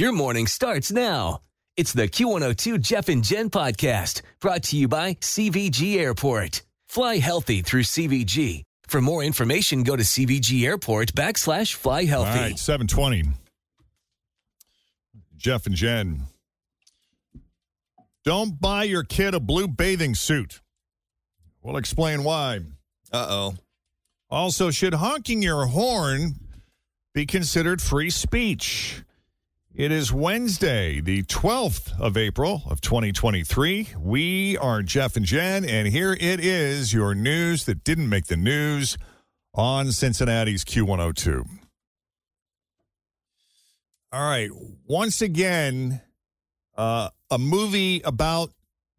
Your morning starts now. It's the Q102 Jeff and Jen podcast, brought to you by CVG Airport. Fly healthy through CVG. For more information, go to CVG Airport/fly healthy. All right, 7:20. Jeff and Jen. Don't buy your kid a blue bathing suit. We'll explain why. Uh-oh. Also, should honking your horn be considered free speech? It is Wednesday, the 12th of April of 2023. We are Jeff and Jen, and here it is, your news that didn't make the news on Cincinnati's Q102. All right. Once again, a movie about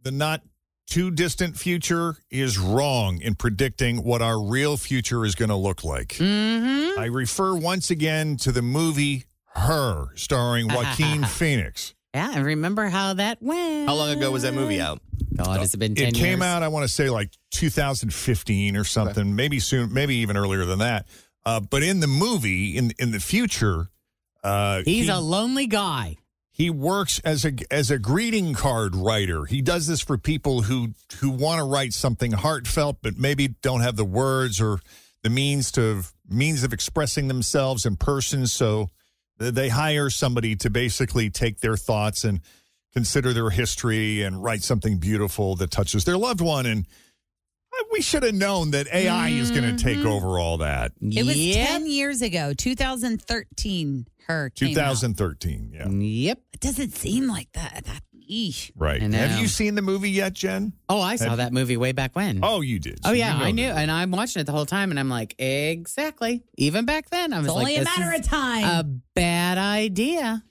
the not too distant future is wrong in predicting what our real future is going to look like. Mm-hmm. I refer once again to the movie Her, starring Joaquin Phoenix. Yeah, I remember how that went. How long ago was that movie out? God, it's been 10 years. It came out, I want to say, like 2015 or something, okay. Maybe soon, maybe even earlier than that. But in the movie, in the future... He's a lonely guy. He works as a greeting card writer. He does this for people who want to write something heartfelt, but maybe don't have the words or the means of expressing themselves in person, so... They hire somebody to basically take their thoughts and consider their history and write something beautiful that touches their loved one. And we should have known that AI is going to take over all that. It was 10 years ago, 2013. Her came 2013, out. Yeah. Yep. It doesn't seem like that. Eesh. Right. Have you seen the movie yet, Jen? Oh, I saw that movie way back when. Oh, you did. So I knew. And I'm watching it the whole time, and I'm like, exactly. Even back then, I was like, it's only a matter of time. A bad idea.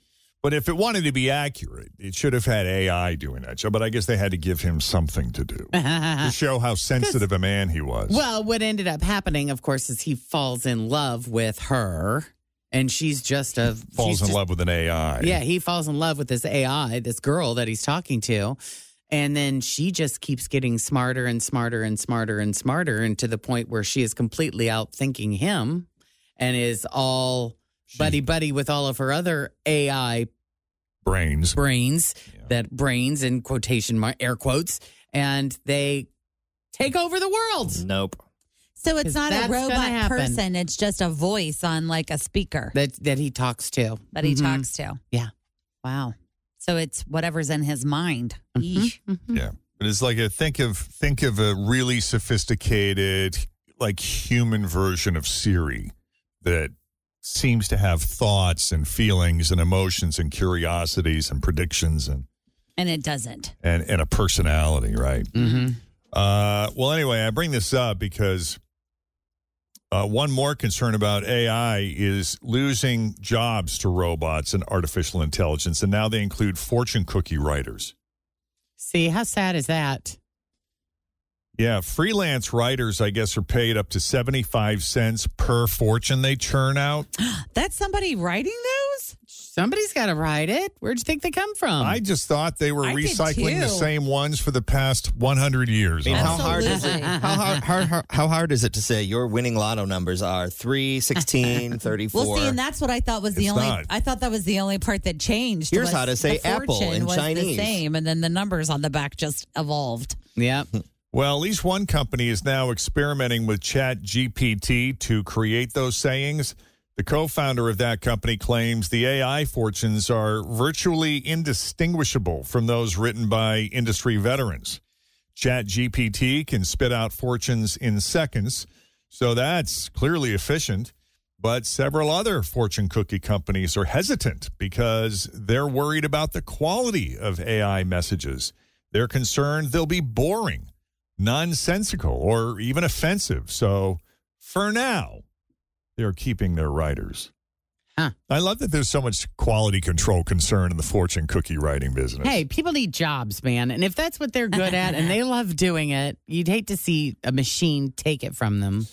But if it wanted to be accurate, it should have had AI doing that job. But I guess they had to give him something to do to show how sensitive a man he was. Well, what ended up happening, of course, is he falls in love with her. And he falls in love with an AI. Yeah, he falls in love with this AI, this girl that he's talking to. And then she just keeps getting smarter and smarter and smarter and smarter, and to the point where she is completely outthinking him and is all buddy-buddy with all of her other AI brains. Brains in quotation mark, air quotes, and they take over the world. Nope. So it's not a robot person. It's just a voice on like a speaker. That he talks to. That he talks to. Yeah. Wow. So it's whatever's in his mind. Mm-hmm. Yeah. But it's like think of a really sophisticated, like human version of Siri that seems to have thoughts and feelings and emotions and curiosities and predictions. And it doesn't. And a personality, right? Mm-hmm. Well, anyway, I bring this up because... one more concern about AI is losing jobs to robots and artificial intelligence, and now they include fortune cookie writers. See, how sad is that? Yeah, freelance writers, I guess, are paid up to 75 cents per fortune they churn out. That's somebody writing those? Somebody's got to write it. Where'd you think they come from? I just thought they were recycling the same ones for the past 100 years. I mean, how hard is it to say your winning lotto numbers are 3, 16, 34? Well, see, and that's what I thought was I thought that was the only part that changed. Here's how to say Apple in Chinese. The same, and then the numbers on the back just evolved. Yeah. Well, at least one company is now experimenting with ChatGPT to create those sayings. The co-founder of that company claims the AI fortunes are virtually indistinguishable from those written by industry veterans. ChatGPT can spit out fortunes in seconds, so that's clearly efficient. But several other fortune cookie companies are hesitant because they're worried about the quality of AI messages. They're concerned they'll be boring, nonsensical, or even offensive. So for now, they're keeping their writers. Huh. I love that there's so much quality control concern in the fortune cookie writing business. Hey, people need jobs, man. And if that's what they're good at and they love doing it, you'd hate to see a machine take it from them.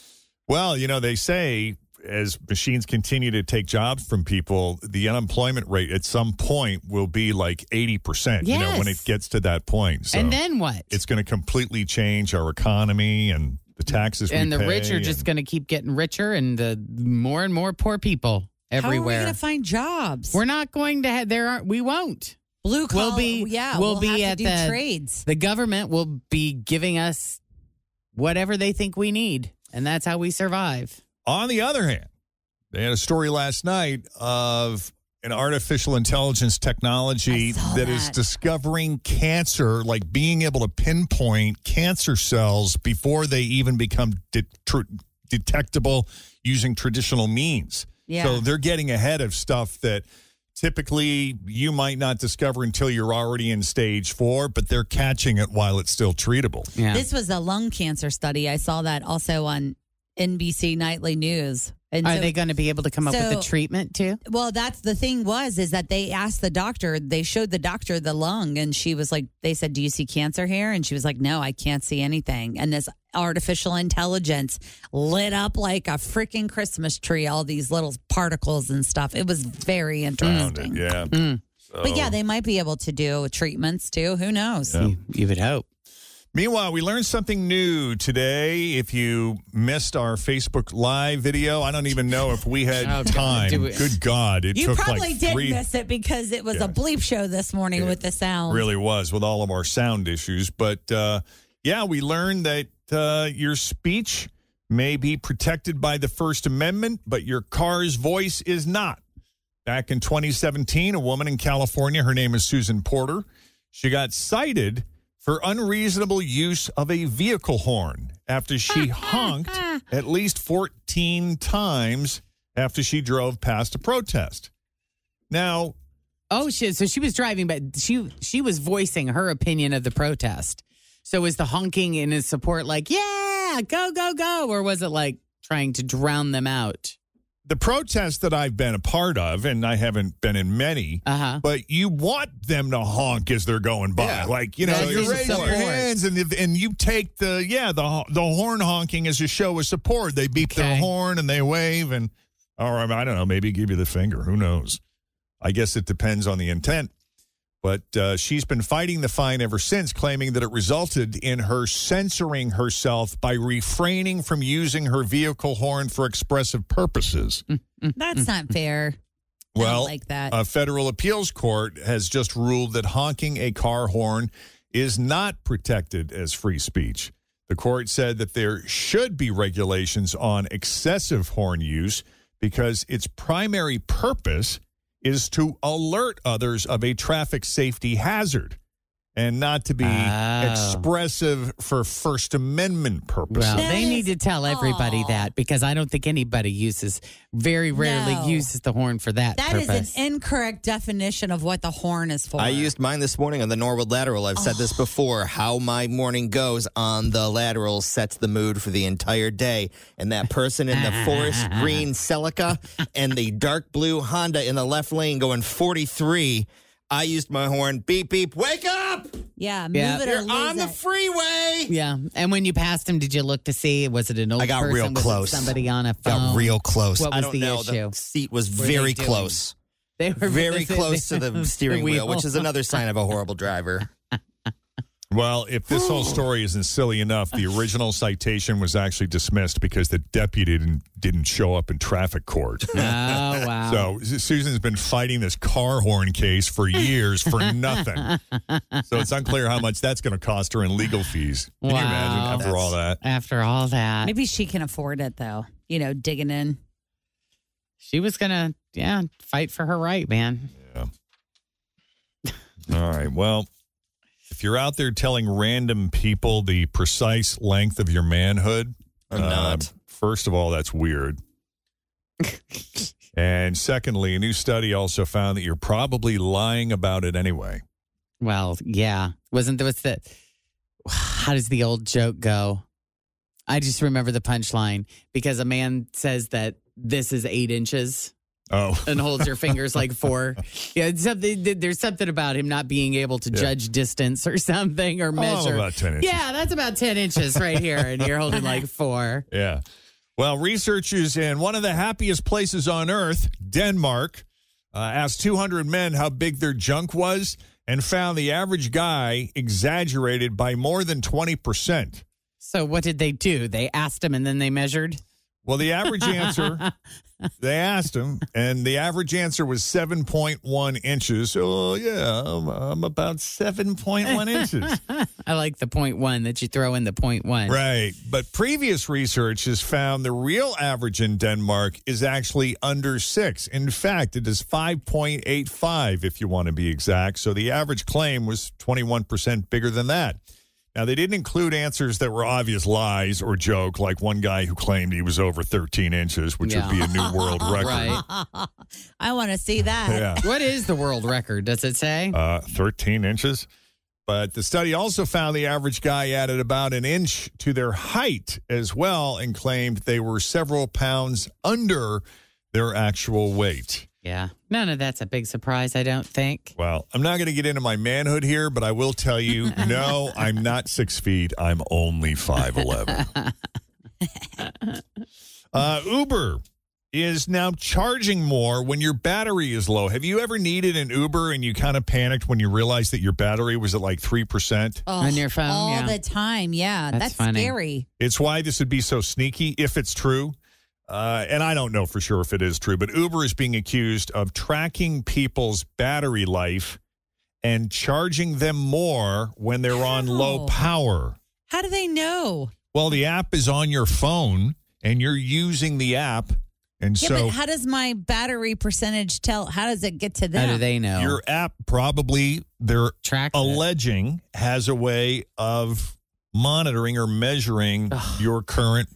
Well, you know, they say as machines continue to take jobs from people, the unemployment rate at some point will be like 80%, yes, you know, when it gets to that point. So and then what? It's going to completely change our economy and the taxes we pay. And the rich are just going to keep getting richer and the more and more poor people everywhere. How are we going to find jobs? We're not going to have, there aren't, we won't. Blue collar, we'll be at the trades. The government will be giving us whatever they think we need, and that's how we survive. On the other hand, they had a story last night of an artificial intelligence technology that is discovering cancer, like being able to pinpoint cancer cells before they even become detectable using traditional means. Yeah. So they're getting ahead of stuff that typically you might not discover until you're already in stage 4, but they're catching it while it's still treatable. Yeah. This was a lung cancer study. I saw that also on NBC Nightly News. And are they going to be able to come up with a treatment too? Well, that's the thing is that they asked the doctor, they showed the doctor the lung and she was like, they said, do you see cancer here? And she was like, no, I can't see anything. And this artificial intelligence lit up like a freaking Christmas tree, all these little particles and stuff. It was very interesting. Found it, yeah. Mm. So. But yeah, they might be able to do treatments too. Who knows? Yeah. You would hope. Meanwhile, we learned something new today. If you missed our Facebook Live video, I don't even know if we had time. Good God. You took probably like did miss it because it was a bleep show this morning with the sound. Really was with all of our sound issues. But, we learned that your speech may be protected by the First Amendment, but your car's voice is not. Back in 2017, a woman in California, her name is Susan Porter, she got cited for unreasonable use of a vehicle horn after she honked at least 14 times after she drove past a protest. Now, so she was driving, but she was voicing her opinion of the protest. So was the honking in his support like, yeah, go, go, go? Or was it like trying to drown them out? The protests that I've been a part of, and I haven't been in many, but you want them to honk as they're going by. Yeah. Like, you know, you're raising your hands, and you take the horn honking as a show of support. They beep their horn, and they wave, and, or I don't know, maybe give you the finger. Who knows? I guess it depends on the intent. But she's been fighting the fine ever since, claiming that it resulted in her censoring herself by refraining from using her vehicle horn for expressive purposes. That's not fair. Well, like that. A federal appeals court has just ruled that honking a car horn is not protected as free speech. The court said that there should be regulations on excessive horn use because its primary purpose is to alert others of a traffic safety hazard and not to be expressive for First Amendment purposes. Well, they need to tell everybody that because I don't think anybody very rarely uses the horn for that purpose. That is an incorrect definition of what the horn is for. I used mine this morning on the Norwood Lateral. I've said this before. How my morning goes on the lateral sets the mood for the entire day. And that person in the forest green Celica and the dark blue Honda in the left lane going 43, I used my horn, beep, beep, wake up! Yeah, move it or lose it. You're on the freeway! Yeah, and when you passed him, did you look to see? Was it an old person? I got real close. Somebody on a phone? Got real close. What was the issue? The seat was very close. They were very close to the steering wheel, which is another sign of a horrible driver. Well, if this whole story isn't silly enough, the original citation was actually dismissed because the deputy didn't show up in traffic court. Oh, wow. So Susan's been fighting this car horn case for years for nothing. So it's unclear how much that's going to cost her in legal fees. Can you imagine after all that? After all that. Maybe she can afford it, though. You know, digging in. She was going to, fight for her right, man. Yeah. All right. Well, if you're out there telling random people the precise length of your manhood, I'm not. First of all, that's weird. And secondly, a new study also found that you're probably lying about it anyway. Well, yeah. How does the old joke go? I just remember the punchline because a man says that this is 8 inches. Oh. And holds your fingers like 4. Yeah, there's something about him not being able to judge distance or something or measure. Oh, about 10 inches. Yeah, that's about 10 inches right here, and you're holding like 4. Yeah. Well, researchers in one of the happiest places on Earth, Denmark, asked 200 men how big their junk was and found the average guy exaggerated by more than 20%. So what did they do? They asked him and then they measured? Well, the average answer, they asked him, and the average answer was 7.1 inches. So, yeah, I'm about 7.1 inches. I like the 0.1 that you throw in the 0.1. Right. But previous research has found the real average in Denmark is actually under 6. In fact, it is 5.85 if you want to be exact. So the average claim was 21% bigger than that. Now, they didn't include answers that were obvious lies or joke, like one guy who claimed he was over 13 inches, which would be a new world record. Right. I want to see that. Yeah. What is the world record, does it say? 13 inches. But the study also found the average guy added about an inch to their height as well and claimed they were several pounds under their actual weight. Yeah. None of that's a big surprise, I don't think. Well, I'm not going to get into my manhood here, but I will tell you, no, I'm not 6 feet. I'm only 5'11". Uber is now charging more when your battery is low. Have you ever needed an Uber and you kind of panicked when you realized that your battery was at like 3%? Oh, on your phone? All the time, yeah. That's scary. It's why this would be so sneaky, if it's true. And I don't know for sure if it is true, but Uber is being accused of tracking people's battery life and charging them more when they're on low power. How do they know? Well, the app is on your phone, and you're using the app. And but how does my battery percentage tell? How does it get to them? How do they know? Your app probably, they're alleging, has a way of monitoring or measuring your current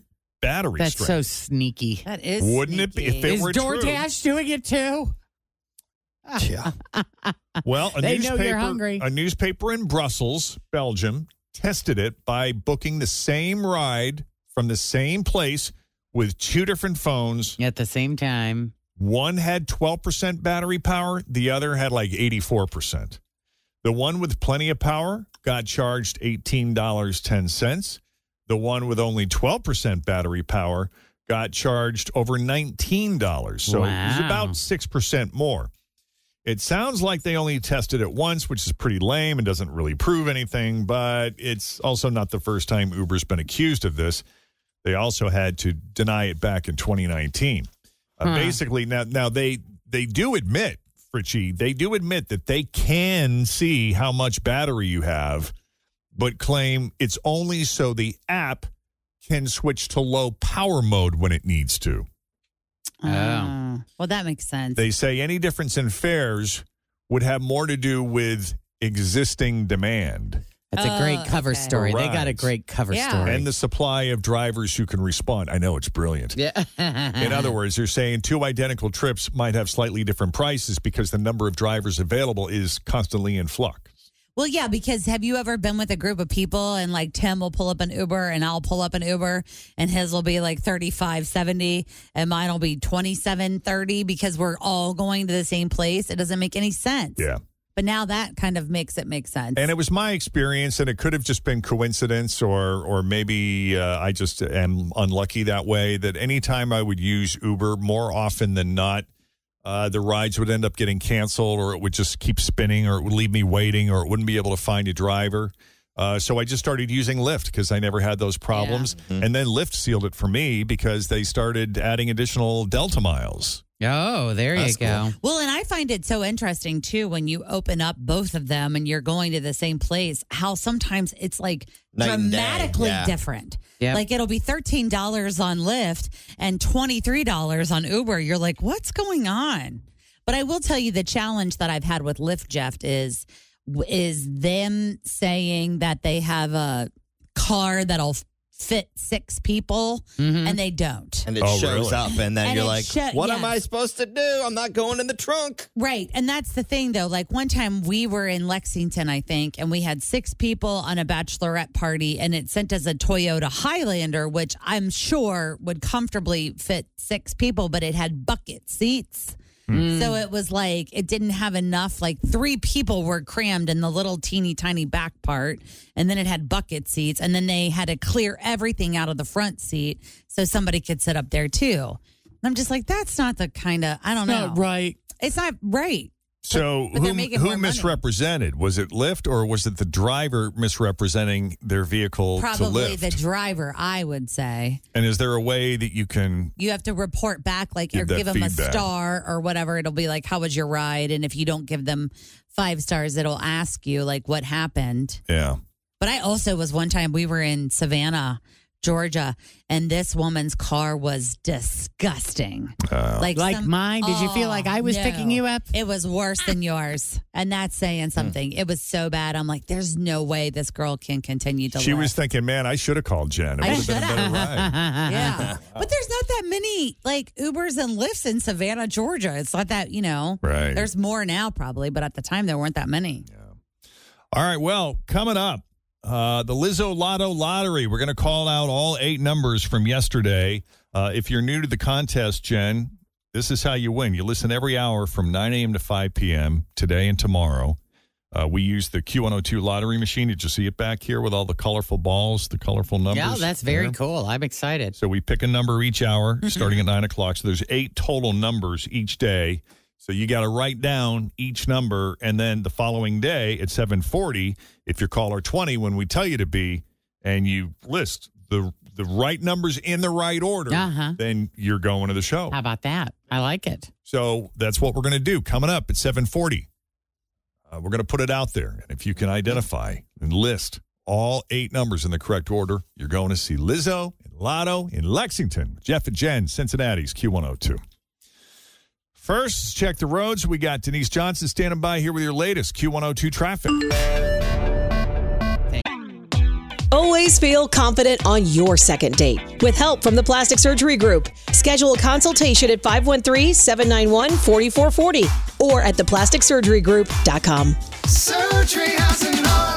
battery strength. That's so sneaky. That is Wouldn't it be if it were true? Is DoorDash doing it too? Yeah. Well, a newspaper in Brussels, Belgium, tested it by booking the same ride from the same place with 2 different phones. At the same time. One had 12% battery power. The other had like 84%. The one with plenty of power got charged $18.10. The one with only 12% battery power got charged over $19. So it was about 6% more. It sounds like they only tested it once, which is pretty lame and doesn't really prove anything, but it's also not the first time Uber's been accused of this. They also had to deny it back in 2019. Basically, now they do admit, Fritchie, they do admit that they can see how much battery you have, but claim it's only so the app can switch to low power mode when it needs to. Well, that makes sense. They say any difference in fares would have more to do with existing demand. That's a great cover story. Right. They got a great cover story. And the supply of drivers who can respond. I know, it's brilliant. Yeah. In other words, they're saying 2 identical trips might have slightly different prices because the number of drivers available is constantly in flux. Well, yeah, because have you ever been with a group of people and like Tim will pull up an Uber and I'll pull up an Uber and his will be like $35.70 and mine will be $27.30 because we're all going to the same place. It doesn't make any sense. Yeah. But now that kind of makes it make sense. And it was my experience, and it could have just been coincidence or maybe I just am unlucky that way, that anytime I would use Uber, more often than not, the rides would end up getting canceled, or it would just keep spinning, or it would leave me waiting, or it wouldn't be able to find a driver. So I just started using Lyft because I never had those problems. Yeah. Mm-hmm. And then Lyft sealed it for me because they started adding additional Delta miles. Oh, there you go. Well, and I find it so interesting, too, when you open up both of them and you're going to the same place, how sometimes it's like dramatically different. Yep. Like it'll be $13 on Lyft and $23 on Uber. You're like, what's going on? But I will tell you the challenge that I've had with Lyft, Jeff, is them saying that they have a car that'll fit six people, mm-hmm. and they don't. And it shows up, and then you're like, what am I supposed to do? I'm not going in the trunk. Right, and that's the thing, though. Like, one time we were in Lexington, I think, and we had six people on a bachelorette party, and it sent us a Toyota Highlander, which I'm sure would comfortably fit six people, but it had bucket seats. Mm. So it was like, it didn't have enough, like three people were crammed in the little teeny tiny back part. And then it had bucket seats. And then they had to clear everything out of the front seat so somebody could sit up there too. And I'm just like, that's not the kind of, I don't know. Not right. It's not right. So who misrepresented? Was it Lyft or was it the driver misrepresenting their vehicle to Lyft? Probably the driver, I would say. And is there a way that you can... You have to report back, like give them a star or whatever. It'll be like, how was your ride? And if you don't give them 5 stars, it'll ask you, like, what happened? Yeah. But I also was one time, we were in Savannah, Georgia, and this woman's car was disgusting. Like mine? Did you feel like I was picking you up? It was worse than yours. And that's saying something. It was so bad. I'm like, there's no way this girl can continue to She was thinking, man, I should have called Jen. It would have been a better ride. Yeah. But there's not that many, like, Ubers and Lyfts in Savannah, Georgia. It's not that, you know. Right. There's more now probably, but at the time there weren't that many. Yeah. All right. Well, coming up, the Lizzo Lotto Lottery. We're going to call out all 8 numbers from yesterday. If you're new to the contest, Jen, this is how you win. You listen every hour from 9 a.m. to 5 p.m. today and tomorrow. We use the Q102 lottery machine. Did you see it back here with all the colorful balls, the colorful numbers? Yeah, that's very cool. I'm excited. So we pick a number each hour starting at 9 o'clock. So there's 8 total numbers each day. So you got to write down each number, and then the following day at 7:40, if you're caller 20, when we tell you to be, and you list the right numbers in the right order, then you're going to the show. How about that? I like it. So that's what we're going to do. Coming up at 7:40, we're going to put it out there. And if you can identify and list all 8 numbers in the correct order, you're going to see Lizzo and Lotto in Lexington. Jeff and Jen, Cincinnati's Q102. First, check the roads. We got Denise Johnson standing by here with your latest Q102 traffic. Always feel confident on your second date with help from the Plastic Surgery Group. Schedule a consultation at 513-791-4440 or at theplasticsurgerygroup.com. Surgery has an art.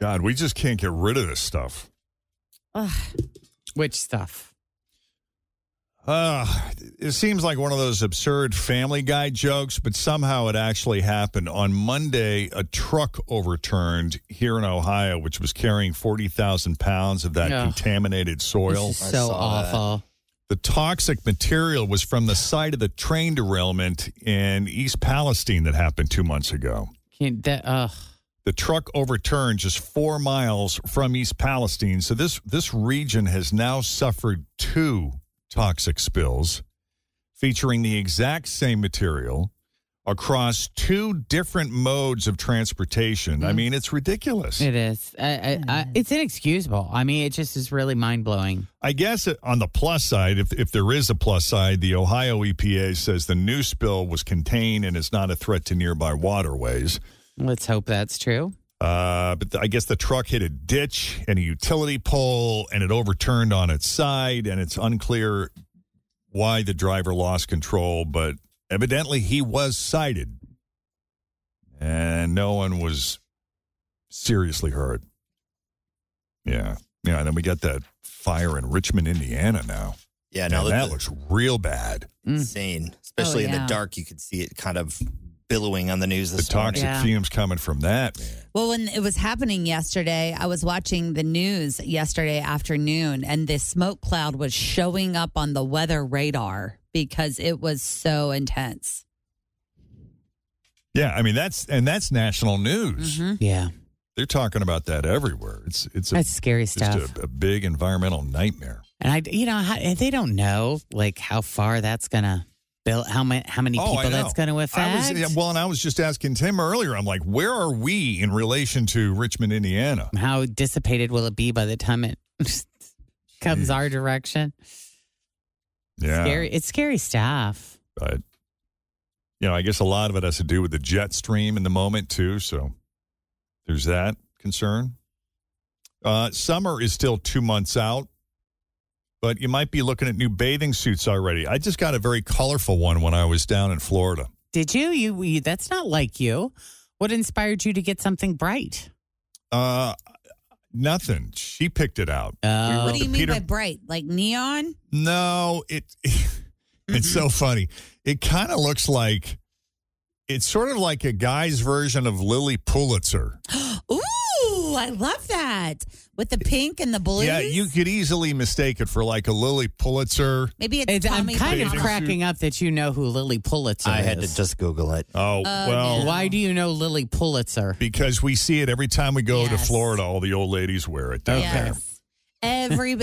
God, we just can't get rid of this stuff. Which stuff? It seems like one of those absurd Family Guy jokes, but somehow it actually happened. On Monday, a truck overturned here in Ohio, which was carrying 40,000 pounds of that contaminated soil. This is so awful. The toxic material was from the site of the train derailment in East Palestine that happened 2 months ago. The truck overturned just 4 miles from East Palestine. So this region has now suffered 2 toxic spills featuring the exact same material across 2 different modes of transportation. Mm. I mean, it's ridiculous. It is. It's inexcusable. I mean, it just is really mind-blowing. I guess on the plus side, if there is a plus side, the Ohio EPA says the new spill was contained and is not a threat to nearby waterways. Let's hope that's true. But I guess the truck hit a ditch and a utility pole, and it overturned on its side, and it's unclear why the driver lost control, but evidently he was cited, and no one was seriously hurt. Yeah. Yeah, and then we got that fire in Richmond, Indiana now. Yeah, no, that looks real bad. Insane. Especially in the dark, you could see it kind of billowing on the news this morning. The toxic fumes coming from that, man. Well, when it was happening yesterday, I was watching the news yesterday afternoon, and the smoke cloud was showing up on the weather radar because it was so intense. Yeah, I mean, that's national news. Mm-hmm. Yeah. They're talking about that everywhere. That's scary stuff. It's a big environmental nightmare. And they don't know like how far that's gonna build, how many people that's gonna affect. I was just asking Tim earlier. I'm like, where are we in relation to Richmond, Indiana? How dissipated will it be by the time it comes our direction? Yeah, it's scary stuff. But I guess a lot of it has to do with the jet stream in the moment too. So. There's that concern. Summer is still 2 months out, but you might be looking at new bathing suits already. I just got a very colorful one when I was down in Florida. Did you? You that's not like you. What inspired you to get something bright? Nothing. She picked it out. What do you mean by bright? Like neon? No, it's so funny. It kind of looks like... It's sort of like a guy's version of Lily Pulitzer. Ooh, I love that. With the pink and the blues. Yeah, you could easily mistake it for like a Lily Pulitzer. Maybe it's Tommy. I'm kind of cracking up that you know who Lily Pulitzer is. I had to just Google it. Oh, well. No. Why do you know Lily Pulitzer? Because we see it every time we go to Florida. All the old ladies wear it down there. Every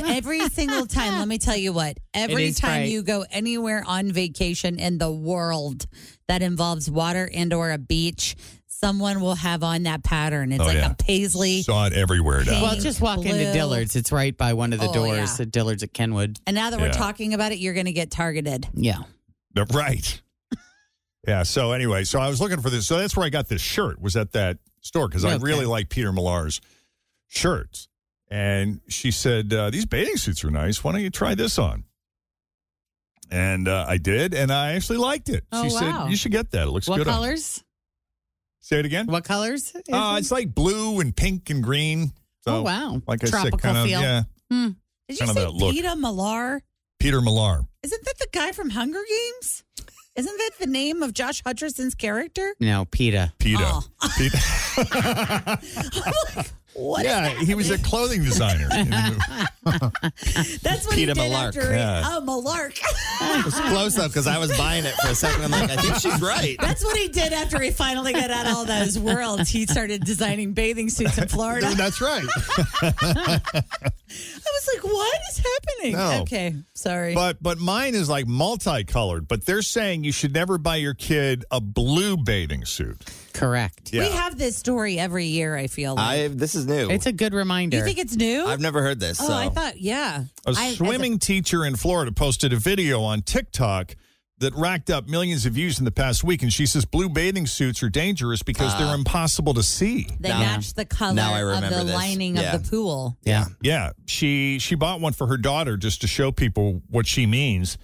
single time, let me tell you what, every time you go anywhere on vacation in the world that involves water and or a beach, someone will have on that pattern. It's a paisley. Saw it everywhere. Pink, well, just walk into Dillard's. It's right by one of the doors at Dillard's at Kenwood. And now that we're talking about it, you're going to get targeted. Yeah. Right. Yeah. So anyway, so I was looking for this. So that's where I got this shirt, was at that store because I really like Peter Millar's shirts. And she said, these bathing suits are nice. Why don't you try this on? And I did, and I actually liked it. Oh, she said, you should get that. It looks good. What colors? Say it again. What colors? It's like blue and pink and green. So, oh, wow. Like tropical I said, kind feel. Of, yeah. Hmm. Did you say Peter Millar? Peter Millar. Isn't that the guy from Hunger Games? Isn't that the name of Josh Hutcherson's character? No, Peeta. Peeta. Oh. Peeta. Like, what? Yeah, he was a clothing designer. That's what Peeta he did Millark. After a Millark. It was close enough because I was buying it for a second. I'm like, I think she's right. That's what he did after he finally got out of all those worlds. He started designing bathing suits in Florida. That's right. I was like, what is happening? No. Okay, sorry. But mine is like multicolored, but they're saying you should never buy your kid a blue bathing suit. Correct. Yeah. We have this story every year, I feel like. This is new. It's a good reminder. You think it's new? I've never heard this. Oh, so. I thought, yeah. A swimming teacher in Florida posted a video on TikTok that racked up millions of views in the past week, and she says blue bathing suits are dangerous because they're impossible to see. They match the color of the lining of the pool. Yeah. Yeah. She bought one for her daughter just to show people what she means.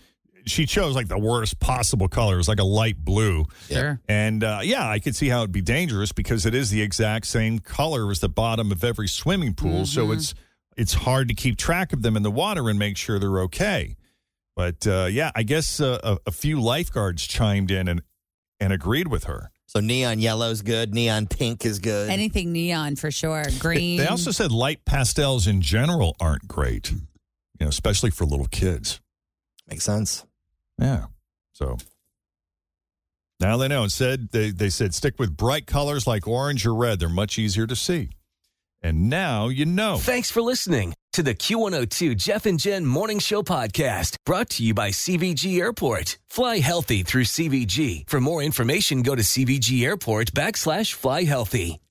She chose like the worst possible color. It was like a light blue. Sure. And I could see how it'd be dangerous because it is the exact same color as the bottom of every swimming pool. Mm-hmm. So it's hard to keep track of them in the water and make sure they're okay. But I guess a few lifeguards chimed in and agreed with her. So neon yellow is good. Neon pink is good. Anything neon for sure. Green. They also said light pastels in general aren't great, especially for little kids. Makes sense. Yeah. So now they know. Instead, they said stick with bright colors like orange or red. They're much easier to see. And now you know. Thanks for listening to the Q102 Jeff and Jen Morning Show Podcast, brought to you by CVG Airport. Fly healthy through CVG. For more information, go to CVG Airport /fly healthy.